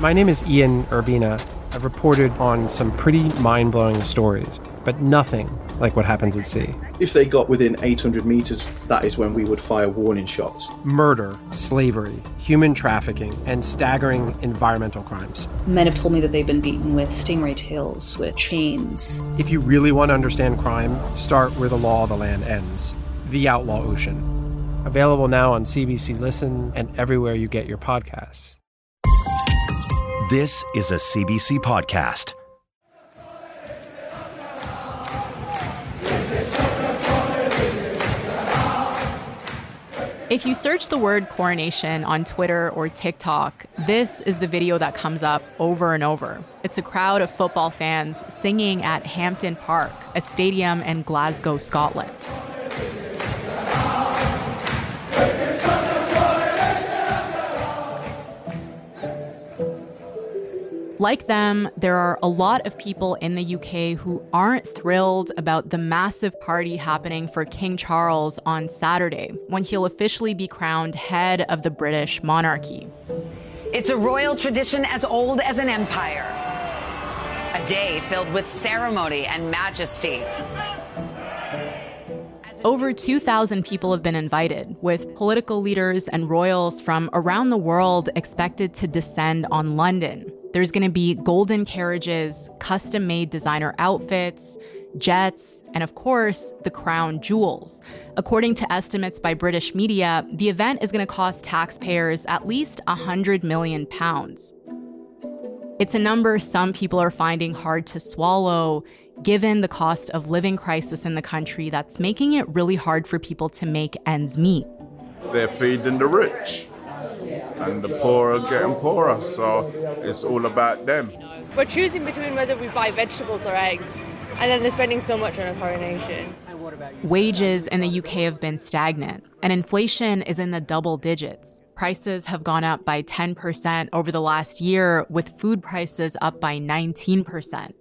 My name is Ian Urbina. I've reported on some pretty mind-blowing stories, but nothing like what happens at sea. If they got within 800 meters, that is when we would fire warning shots. Murder, slavery, human trafficking, and staggering environmental crimes. Men have told me that they've been beaten with stingray tails, with chains. If you really want to understand crime, start where the law of the land ends. The Outlaw Ocean. Available now on CBC Listen and everywhere you get your podcasts. This is a CBC podcast. If you search the word coronation on Twitter or TikTok, this is the video that comes up over and over. It's a crowd of football fans singing at Hampden Park, a stadium in Glasgow, Scotland. Like them, there are a lot of people in the UK who aren't thrilled about the massive party happening for King Charles on Saturday, when he'll officially be crowned head of the British monarchy. It's a royal tradition as old as an empire. A day filled with ceremony and majesty. Over 2,000 people have been invited, with political leaders and royals from around the world expected to descend on London. There's going to be golden carriages, custom-made designer outfits, jets, and of course, the crown jewels. According to estimates by British media, the event is going to cost taxpayers at least £100 million. It's a number some people are finding hard to swallow, given the cost of living crisis in the country that's making it really hard for people to make ends meet. They're feeding the rich. And the poor are getting poorer, so it's all about them. We're choosing between whether we buy vegetables or eggs, and then they're spending so much on a coronation. Wages in the UK have been stagnant, and inflation is in the double digits. Prices have gone up by 10% over the last year, with food prices up by 19%.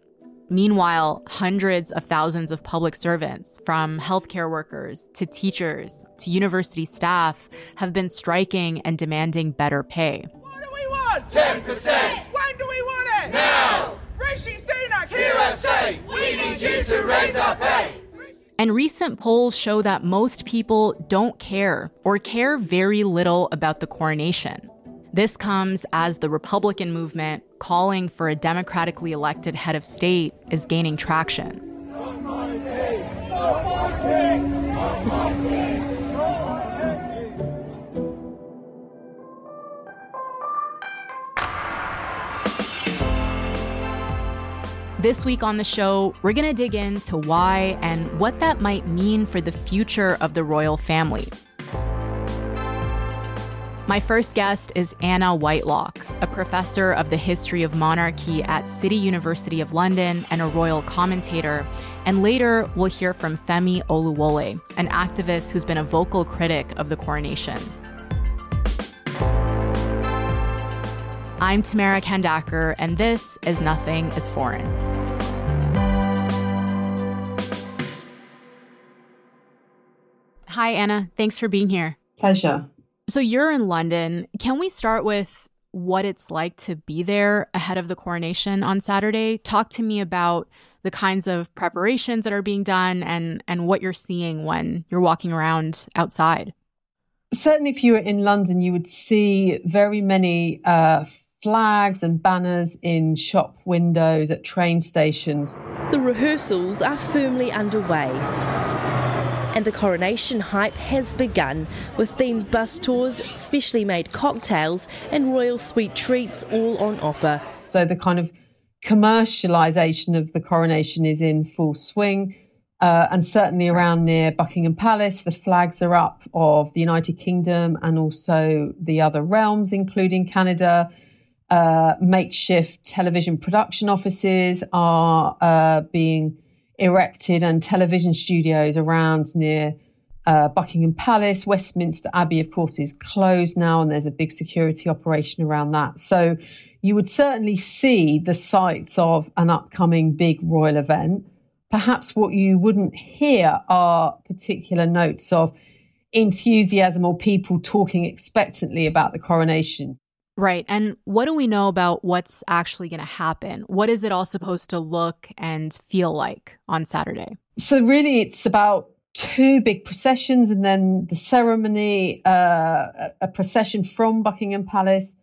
Meanwhile, hundreds of thousands of public servants, from healthcare workers to teachers to university staff, have been striking and demanding better pay. What do we want? 10%! When do we want it? Now! Rishi Sunak, hear us say, we need you to raise our pay! And recent polls show that most people don't care or care very little about the coronation. This comes as the Republican movement, calling for a democratically elected head of state, is gaining traction. This week on the show, we're going to dig into why and what that might mean for the future of the royal family. My first guest is Anna Whitelock, a professor of the history of monarchy at City University of London and a royal commentator. And later, we'll hear from Femi Oluwole, an activist who's been a vocal critic of the coronation. I'm Tamara Khandaker, and this is Nothing Is Foreign. Hi, Anna. Thanks for being here. Pleasure. So you're in London. Can we start with what it's like to be there ahead of the coronation on Saturday? Talk to me about the kinds of preparations that are being done and what you're seeing when you're walking around outside. Certainly, if you were in London, you would see very many flags and banners in shop windows, at train stations. The rehearsals are firmly underway. And the coronation hype has begun, with themed bus tours, specially made cocktails and royal sweet treats all on offer. So the kind of commercialisation of the coronation is in full swing, and certainly around near Buckingham Palace, the flags are up of the United Kingdom and also the other realms, including Canada. Makeshift television production offices are being erected, and television studios around near Buckingham Palace. Westminster Abbey, of course, is closed now, and there's a big security operation around that. So you would certainly see the sights of an upcoming big royal event. Perhaps what you wouldn't hear are particular notes of enthusiasm or people talking expectantly about the coronation. Right. And what do we know about what's actually going to happen? What is it all supposed to look and feel like on Saturday? So really, it's about two big processions and then the ceremony, a procession from Buckingham Palace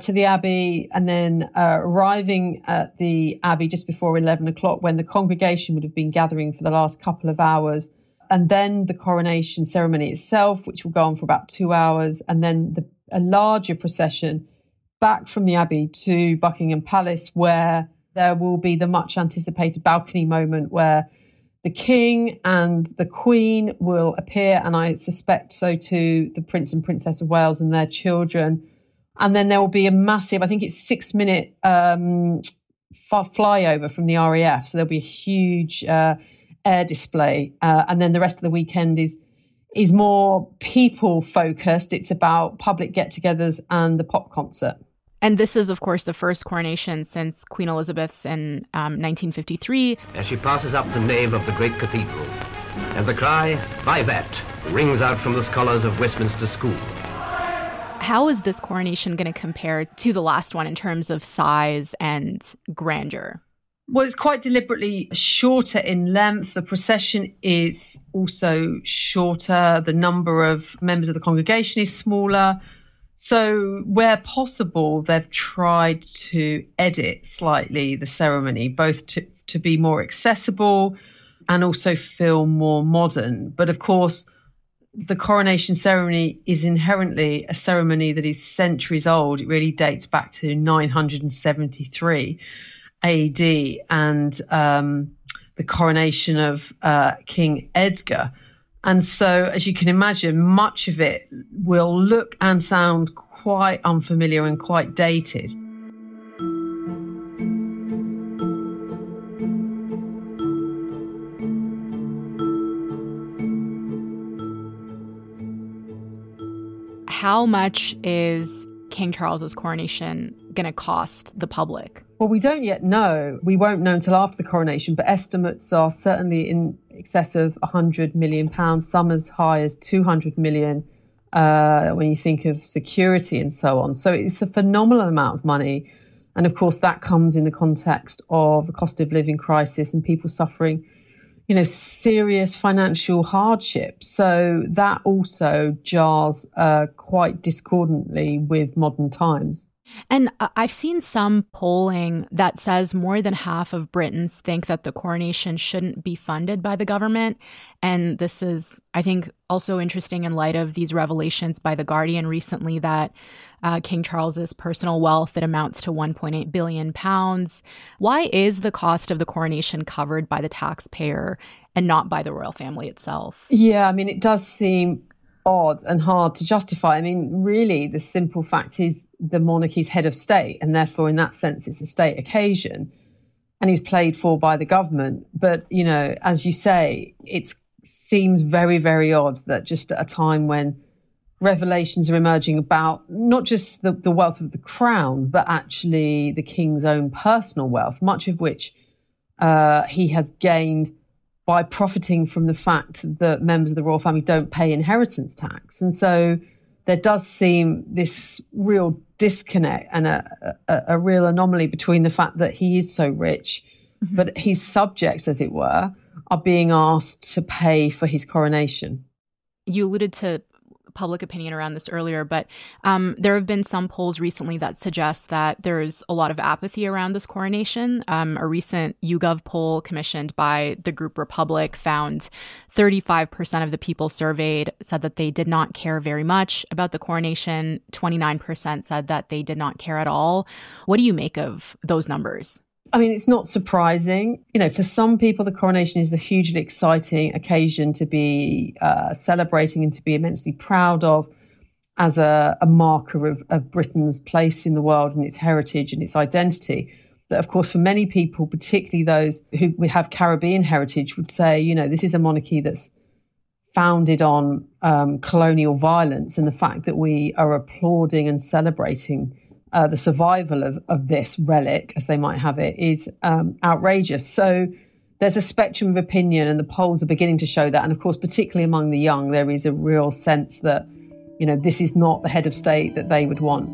to the Abbey, and then arriving at the Abbey just before 11 o'clock when the congregation would have been gathering for the last couple of hours. And then the coronation ceremony itself, which will go on for about 2 hours, and then a larger procession back from the Abbey to Buckingham Palace, where there will be the much anticipated balcony moment where the King and the Queen will appear, and I suspect so too the Prince and Princess of Wales and their children. And then there will be a massive, I think it's 6-minute flyover from the RAF. So there'll be a huge air display. And then the rest of the weekend is more people-focused. It's about public get-togethers and the pop concert. And this is, of course, the first coronation since Queen Elizabeth's in 1953. As she passes up the nave of the great cathedral, and the cry, "Vivat," rings out from the scholars of Westminster School. How is this coronation going to compare to the last one in terms of size and grandeur? Well, it's quite deliberately shorter in length. The procession is also shorter. The number of members of the congregation is smaller. So where possible, they've tried to edit slightly the ceremony, both to be more accessible and also feel more modern. But of course, the coronation ceremony is inherently a ceremony that is centuries old. It really dates back to 973. AD, and the coronation of King Edgar. And so, as you can imagine, much of it will look and sound quite unfamiliar and quite dated. How much is King Charles's coronation going to cost the public? Well, we don't yet know. We won't know until after the coronation, but estimates are certainly in excess of £100 million, some as high as £200 million when you think of security and so on. So it's a phenomenal amount of money. And of course, that comes in the context of a cost of living crisis and people suffering, you know, serious financial hardship. So that also jars quite discordantly with modern times. And I've seen some polling that says more than half of Britons think that the coronation shouldn't be funded by the government. And this is, I think, also interesting in light of these revelations by The Guardian recently that King Charles's personal wealth that amounts to £1.8 billion. Why is the cost of the coronation covered by the taxpayer and not by the royal family itself? Yeah, I mean, it does seem odd and hard to justify. I mean, really, the simple fact is the monarchy's head of state, and therefore, in that sense, it's a state occasion, and he's played for by the government. But, you know, as you say, it seems very, very odd that just at a time when revelations are emerging about not just the wealth of the crown, but actually the king's own personal wealth, much of which he has gained by profiting from the fact that members of the royal family don't pay inheritance tax. And so there does seem this real disconnect and a real anomaly between the fact that he is so rich, mm-hmm. but his subjects, as it were, are being asked to pay for his coronation. You alluded to public opinion around this earlier, but there have been some polls recently that suggest that there's a lot of apathy around this coronation. A recent YouGov poll commissioned by the group Republic found 35% of the people surveyed said that they did not care very much about the coronation. 29% said that they did not care at all. What do you make of those numbers? I mean, it's not surprising. You know, for some people, the coronation is a hugely exciting occasion to be celebrating and to be immensely proud of as a marker of Britain's place in the world and its heritage and its identity. That, of course, for many people, particularly those who have Caribbean heritage, would say, you know, this is a monarchy that's founded on colonial violence, and the fact that we are applauding and celebrating the survival of this relic, as they might have it, is outrageous. So there's a spectrum of opinion, and the polls are beginning to show that. And of course, particularly among the young, there is a real sense that, you know, this is not the head of state that they would want.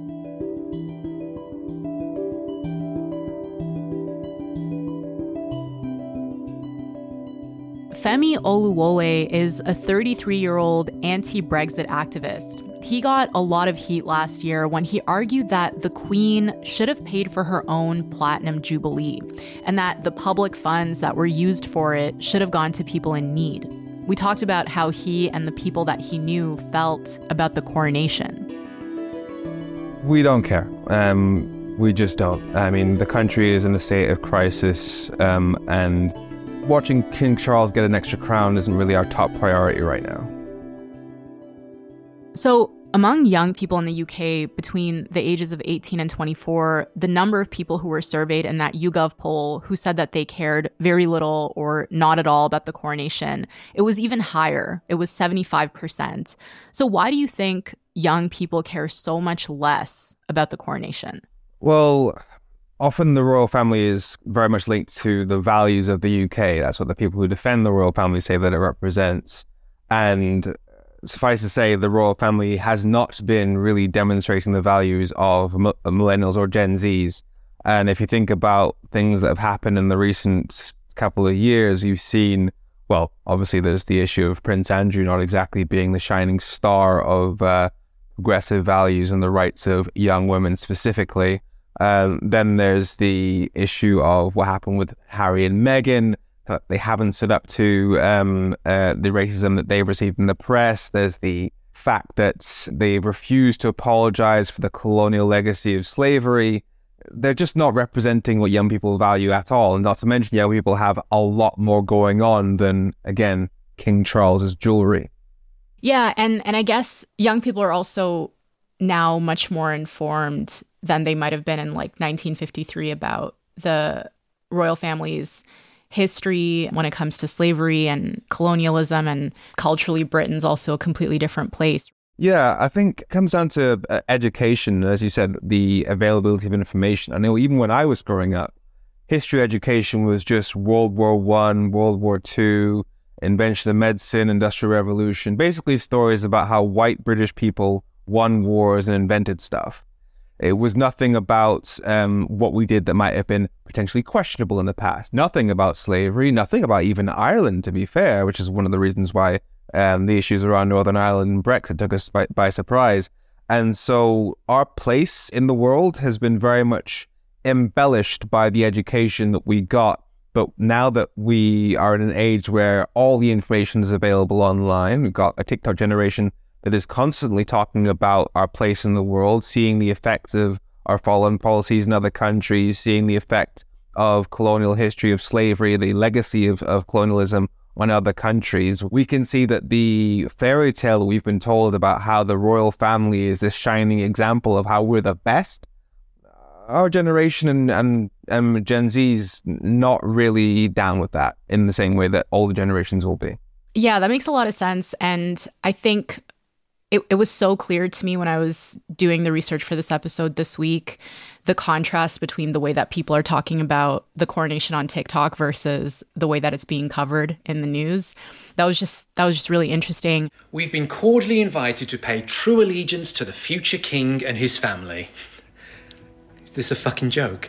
Femi Oluwole is a 33-year-old anti-Brexit activist. He got a lot of heat last year when he argued that the Queen should have paid for her own Platinum Jubilee and that the public funds that were used for it should have gone to people in need. We talked about how he and the people that he knew felt about the coronation. We don't care. We just don't. I mean, the country is in a state of crisis, and watching King Charles get an extra crown isn't really our top priority right now. So among young people in the UK between the ages of 18 and 24, the number of people who were surveyed in that YouGov poll who said that they cared very little or not at all about the coronation, it was even higher. It was 75%. So why do you think young people care so much less about the coronation? Well, often the royal family is very much linked to the values of the UK. That's what the people who defend the royal family say that it represents. And suffice to say, the royal family has not been really demonstrating the values of millennials or Gen Zs. And if you think about things that have happened in the recent couple of years, you've seen, well, obviously there's the issue of Prince Andrew not exactly being the shining star of progressive values and the rights of young women specifically. Then there's the issue of what happened with Harry and Meghan. They haven't stood up to the racism that they've received in the press. There's the fact that they've refused to apologize for the colonial legacy of slavery. They're just not representing what young people value at all. And not to mention, young people have a lot more going on than, again, King Charles's jewelry. Yeah, and I guess young people are also now much more informed than they might have been in like 1953 about the royal family's history when it comes to slavery and colonialism, and culturally Britain's also a completely different place. Yeah, I think it comes down to education, as you said, the availability of information. I know even when I was growing up, history education was just World War I, World War II, invention of medicine, Industrial Revolution, basically stories about how white British people won wars and invented stuff. It was nothing about what we did that might have been potentially questionable in the past. Nothing about slavery, nothing about even Ireland, to be fair, which is one of the reasons why the issues around Northern Ireland and Brexit took us by surprise. And so our place in the world has been very much embellished by the education that we got. But now that we are in an age where all the information is available online, we've got a TikTok generation that is constantly talking about our place in the world, seeing the effects of our foreign policies in other countries, seeing the effect of colonial history, of slavery, the legacy of colonialism on other countries. We can see that the fairy tale we've been told about how the royal family is this shining example of how we're the best, our generation and Gen Z's not really down with that in the same way that older generations will be. Yeah, that makes a lot of sense. And I think It was so clear to me when I was doing the research for this episode this week, the contrast between the way that people are talking about the coronation on TikTok versus the way that it's being covered in the news. That was just really interesting. We've been cordially invited to pay true allegiance to the future king and his family. Is this a fucking joke?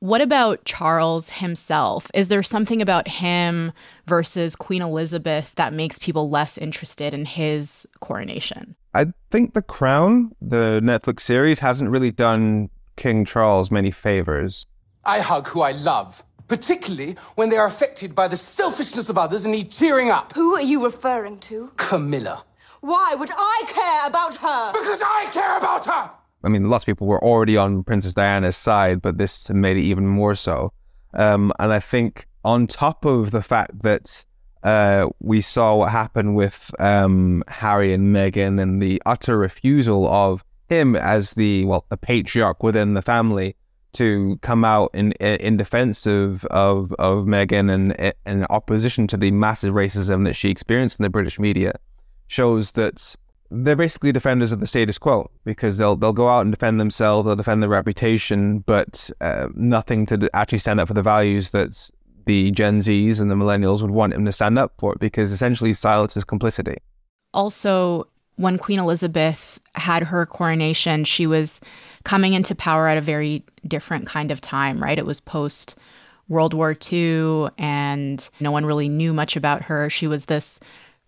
what about Charles himself? Is there something about him versus Queen Elizabeth that makes people less interested in his coronation? I think The Crown, the Netflix series, hasn't really done King Charles many favors. I hug who I love, particularly when they are affected by the selfishness of others and need cheering up. Who are you referring to? Camilla. Why would I care about her? Because I care about her! I mean, lots of people were already on Princess Diana's side, but this made it even more so. And I think on top of the fact that we saw what happened with Harry and Meghan and the utter refusal of him as the patriarch within the family to come out in defense of Meghan and in opposition to the massive racism that she experienced in the British media, shows that they're basically defenders of the status quo, because they'll go out and defend themselves, they'll defend their reputation, but nothing to actually stand up for the values that the Gen Zs and the millennials would want him to stand up for, because essentially silence is complicity. Also, when Queen Elizabeth had her coronation, she was coming into power at a very different kind of time, right? It was post-World War II, and no one really knew much about her. She was this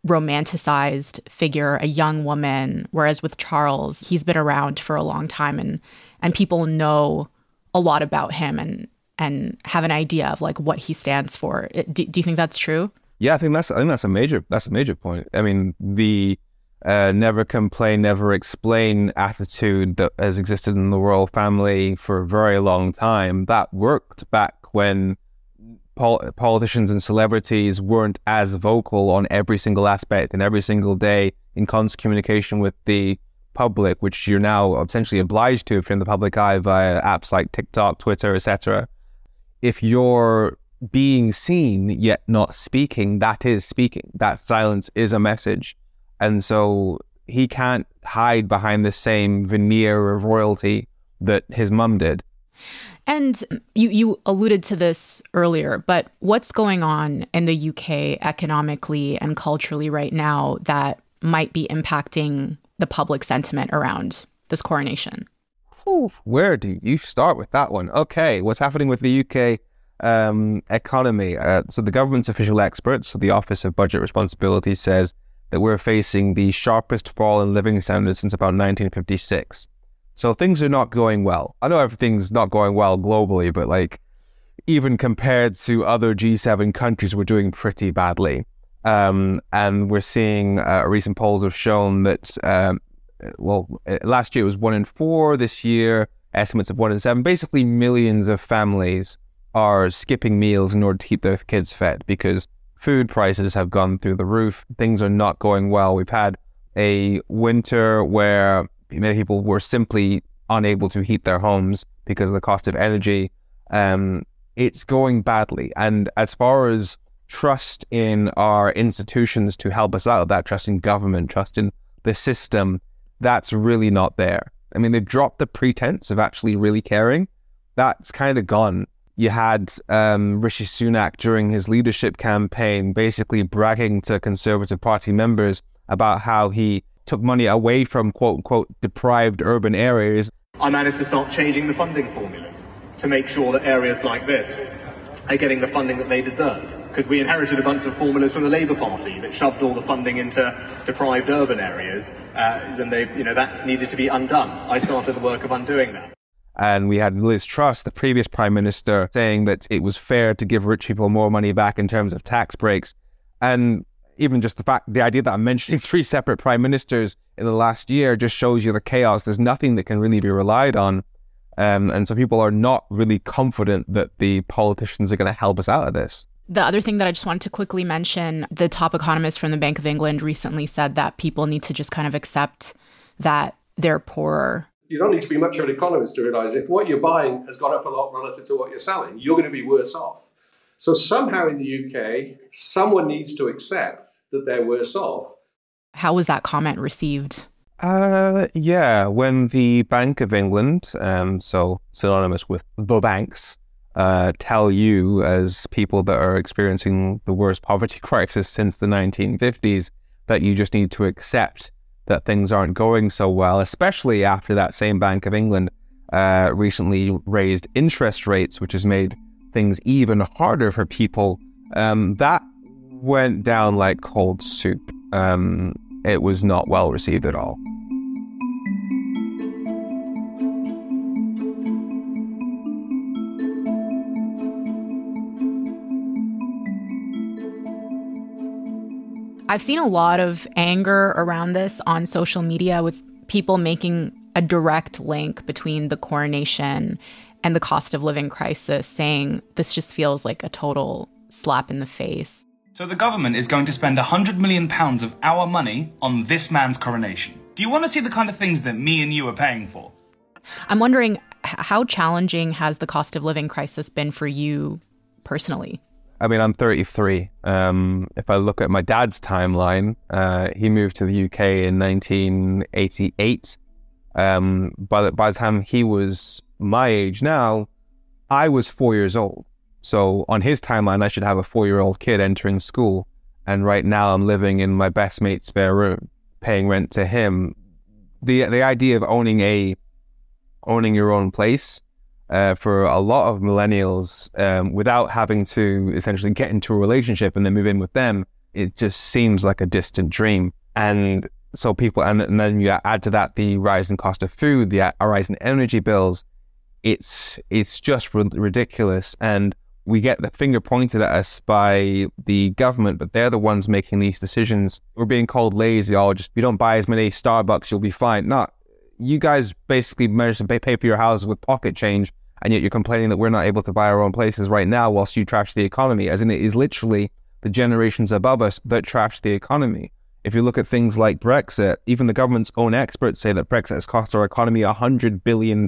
romanticized figure, a young woman, whereas with Charles, he's been around for a long time, and people know a lot about him and have an idea of like what he stands for. Do you think that's true? Yeah, I think that's a major point. I mean, the never complain, never explain attitude that has existed in the royal family for a very long time, that worked back when politicians and celebrities weren't as vocal on every single aspect and every single day in constant communication with the public, which you're now essentially obliged to if you're in the public eye via apps like TikTok, Twitter, etc. If you're being seen yet not speaking, that is speaking. That silence is a message. And so he can't hide behind the same veneer of royalty that his mum did. And you alluded to this earlier, but what's going on in the UK economically and culturally right now that might be impacting the public sentiment around this coronation? Ooh, where do you start with that one? Okay, what's happening with the UK economy? So the government's official experts, so the Office of Budget Responsibility, says that we're facing the sharpest fall in living standards since about 1956. So things are not going well. I know everything's not going well globally, but like even compared to other G7 countries, we're doing pretty badly. And we're seeing recent polls have shown that, last year it was 1 in 4. This year, estimates of 1 in 7. Basically, millions of families are skipping meals in order to keep their kids fed because food prices have gone through the roof. Things are not going well. We've had a winter where many people were simply unable to heat their homes because of the cost of energy. It's going badly. And as far as trust in our institutions to help us out of that, trust in government, trust in the system, that's really not there. I mean, they've dropped the pretense of actually really caring. That's kind of gone. You had Rishi Sunak during his leadership campaign basically bragging to Conservative Party members about how he took money away from quote-unquote deprived urban areas. I managed to start changing the funding formulas to make sure that areas like this are getting the funding that they deserve, because we inherited a bunch of formulas from the Labour Party that shoved all the funding into deprived urban areas, and that needed to be undone. I started the work of undoing that. And we had Liz Truss, the previous Prime Minister, saying that it was fair to give rich people more money back in terms of tax breaks. And even just the idea that I'm mentioning 3 separate Prime Ministers in the last year just shows you the chaos. There's nothing that can really be relied on. And so people are not really confident that the politicians are going to help us out of this. The other thing that I just wanted to quickly mention, the top economist from the Bank of England recently said that people need to just kind of accept that they're poorer. You don't need to be much of an economist to realize if what you're buying has gone up a lot relative to what you're selling, you're going to be worse off. So somehow in the UK, someone needs to accept that they're worse off. How was that comment received? When the Bank of England, so synonymous with the banks, tell you as people that are experiencing the worst poverty crisis since the 1950s that you just need to accept that things aren't going so well, especially after that same Bank of England recently raised interest rates, which has made things even harder for people. That went down like cold soup. It was not well received at all. I've seen a lot of anger around this on social media with people making a direct link between the coronation and the cost of living crisis, saying this just feels like a total slap in the face. So the government is going to spend £100 million of our money on this man's coronation. Do you want to see the kind of things that me and you are paying for? I'm wondering, how challenging has the cost of living crisis been for you personally? I mean, I'm 33. If I look at my dad's timeline, he moved to the UK in 1988. By the time he was my age now, I was 4 years old. So on his timeline, I should have a four-year-old kid entering school. And right now I'm living in my best mate's spare room, paying rent to him. The idea of owning your own place for a lot of millennials without having to essentially get into a relationship and then move in with them, it just seems like a distant dream. And so people, and then you add to that the rise in cost of food, the rise in energy bills. It's just ridiculous. And we get the finger pointed at us by the government, but they're the ones making these decisions. We're being called lazy, or just, if you don't buy as many Starbucks, you'll be fine. No, you guys basically managed to pay for your houses with pocket change, and yet you're complaining that we're not able to buy our own places right now whilst you trash the economy, as in it is literally the generations above us that trash the economy. If you look at things like Brexit, even the government's own experts say that Brexit has cost our economy £100 billion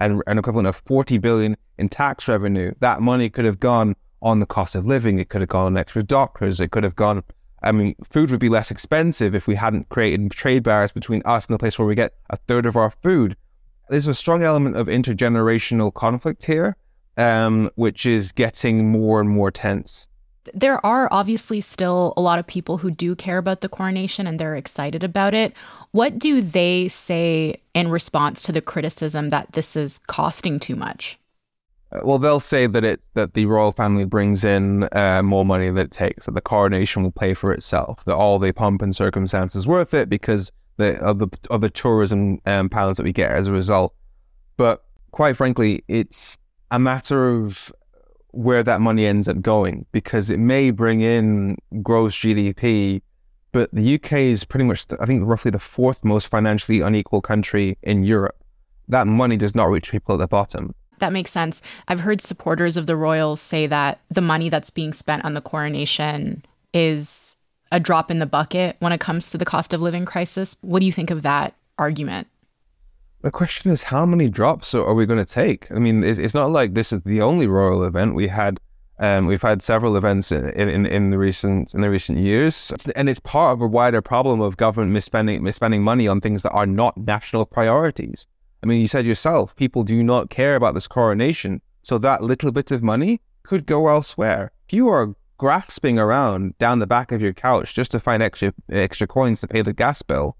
and an equivalent of £40 billion in tax revenue. That money could have gone on the cost of living. It could have gone on extra doctors. It could have gone... I mean, food would be less expensive if we hadn't created trade barriers between us and the place where we get a third of our food. There's a strong element of intergenerational conflict here, which is getting more and more tense. There are obviously still a lot of people who do care about the coronation and they're excited about it. What do they say in response to the criticism that this is costing too much? Well, they'll say that that the royal family brings in more money than it takes, that the coronation will pay for itself, that all the pomp and circumstance is worth it because of the tourism pounds that we get as a result. But quite frankly, it's a matter of where that money ends up going, because it may bring in gross GDP, but the UK is pretty much, I think, roughly the fourth most financially unequal country in Europe. That money does not reach people at the bottom. That makes sense. I've heard supporters of the royals say that the money that's being spent on the coronation is a drop in the bucket when it comes to the cost of living crisis. What do you think of that argument? The question is, how many drops are we going to take? I mean, it's not like this is the only royal event. We've had several events in the recent years, and it's part of a wider problem of government misspending money on things that are not national priorities. I mean, you said yourself, people do not care about this coronation, so that little bit of money could go elsewhere. If you are grasping around down the back of your couch just to find extra coins to pay the gas bill,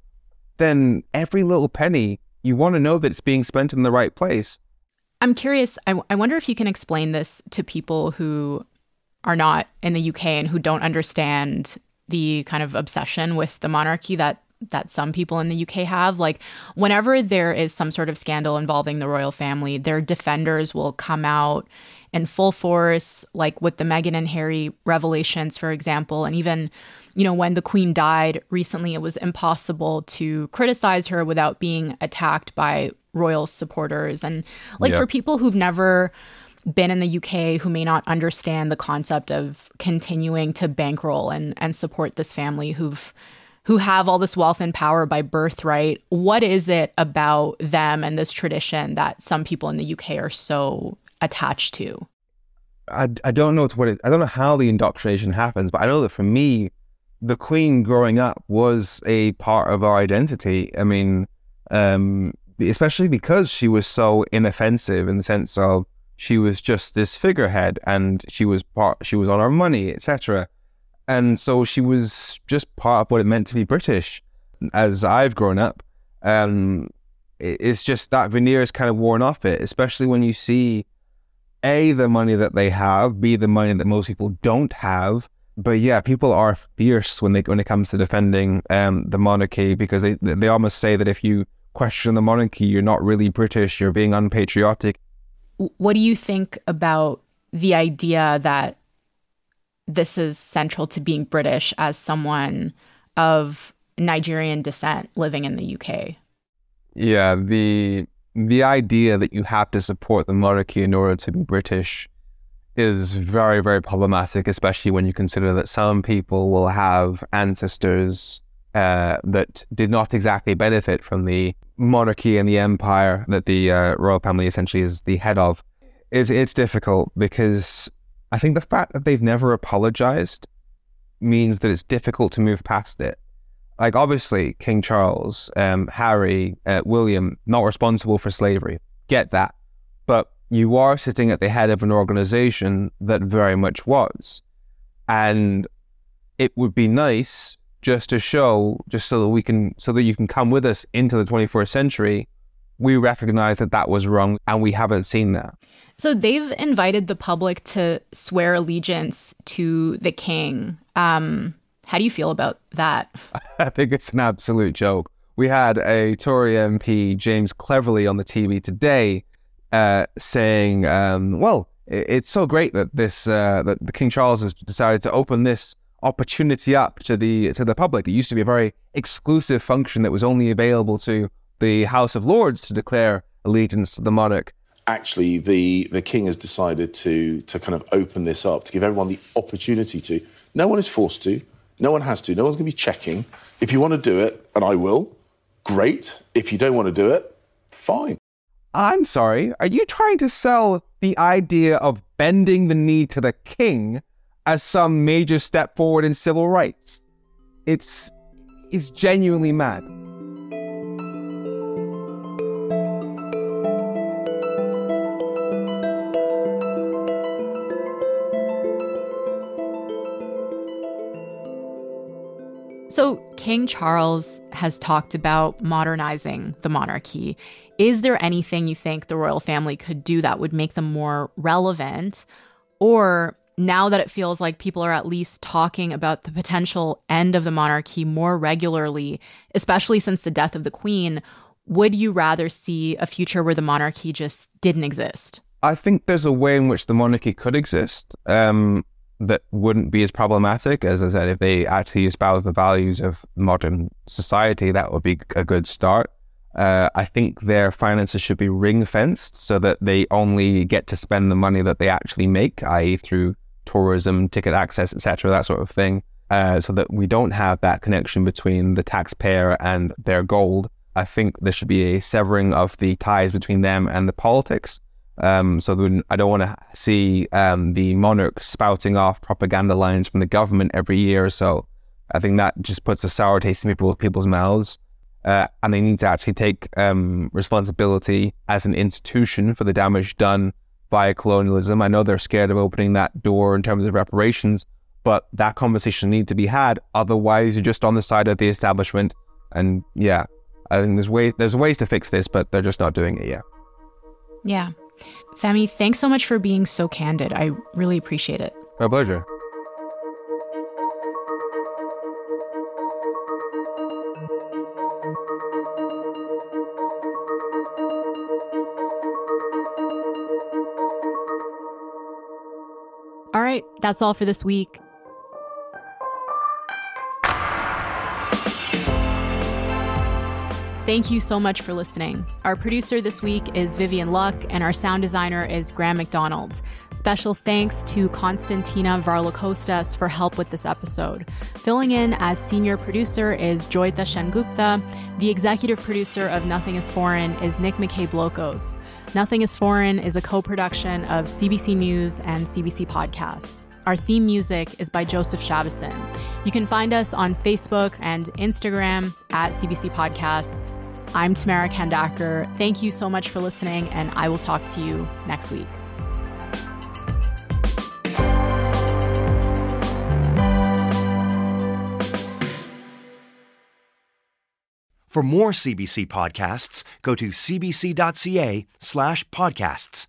then every little penny, you want to know that it's being spent in the right place. I'm curious, I wonder if you can explain this to people who are not in the UK and who don't understand the kind of obsession with the monarchy that some people in the UK have. Like, whenever there is some sort of scandal involving the royal family, their defenders will come out in full force, like with the Meghan and Harry revelations, for example. And even, you know, when the Queen died recently, it was impossible to criticize her without being attacked by royal supporters. And like, yeah, for people who've never been in the UK, who may not understand the concept of continuing to bankroll and support this family who have all this wealth and power by birthright, what is it about them and this tradition that some people in the UK are so attached to? I don't know how the indoctrination happens, but I know that for me, the Queen growing up was a part of our identity. I mean, especially because she was so inoffensive in the sense of she was just this figurehead and she was on our money, etc. And so she was just part of what it meant to be British. As I've grown up, it's just that veneer is kind of worn off it, especially when you see, A, the money that they have, B, the money that most people don't have. But yeah, people are fierce when it comes to defending the monarchy, because they almost say that if you question the monarchy, you're not really British, you're being unpatriotic. What do you think about the idea that this is central to being British as someone of Nigerian descent living in the UK? Yeah, the idea that you have to support the monarchy in order to be British is very, very problematic, especially when you consider that some people will have ancestors that did not exactly benefit from the monarchy and the empire that the royal family essentially is the head of. It's difficult because I think the fact that they've never apologized means that it's difficult to move past it. Like, obviously, King Charles, Harry, William, not responsible for slavery. Get that. But you are sitting at the head of an organization that very much was. And it would be nice just to show, just so that we can, so that you can come with us into the 21st century, we recognize that that was wrong and we haven't seen that. So they've invited the public to swear allegiance to the king. How do you feel about that? I think it's an absolute joke. We had a Tory MP, James Cleverly, on the TV today saying, well, it's so great that this that the King Charles has decided to open this opportunity up to the public. It used to be a very exclusive function that was only available to the House of Lords to declare allegiance to the monarch. Actually, the king has decided to kind of open this up, to give everyone the opportunity to. No one is forced to. No one has to. No one's going to be checking. If you want to do it, and I will, great. If you don't want to do it, fine. I'm sorry. Are you trying to sell the idea of bending the knee to the king as some major step forward in civil rights? It's genuinely mad. So King Charles has talked about modernizing the monarchy. Is there anything you think the royal family could do that would make them more relevant? Or now that it feels like people are at least talking about the potential end of the monarchy more regularly, especially since the death of the Queen, would you rather see a future where the monarchy just didn't exist? I think there's a way in which the monarchy could exist. That wouldn't be as problematic. As I said, if they actually espouse the values of modern society, that would be a good start. I think their finances should be ring-fenced so that they only get to spend the money that they actually make, i.e. through tourism, ticket access, etc., that sort of thing, so that we don't have that connection between the taxpayer and their gold. I think there should be a severing of the ties between them and the politics. So I don't want to see the monarch spouting off propaganda lines from the government every year or so. I think that just puts a sour taste in people's mouths. And they need to actually take responsibility as an institution for the damage done by colonialism. I know they're scared of opening that door in terms of reparations, but that conversation needs to be had. Otherwise, you're just on the side of the establishment. And yeah, I think there's ways to fix this, but they're just not doing it yet. Yeah. Femi, thanks so much for being so candid. I really appreciate it. My pleasure. All right, that's all for this week. Thank you so much for listening. Our producer this week is Vivian Luck, and our sound designer is Graham McDonald. Special thanks to Konstantina Varlakostas for help with this episode. Filling in as senior producer is Joyita Shengupta. The executive producer of Nothing Is Foreign is Nick McKay-Blokos. Nothing Is Foreign is a co-production of CBC News and CBC Podcasts. Our theme music is by Joseph Shavison. You can find us on Facebook and Instagram at CBC Podcasts. I'm Tamara Khandaker. Thank you so much for listening, and I will talk to you next week. For more CBC podcasts, go to cbc.ca/podcasts.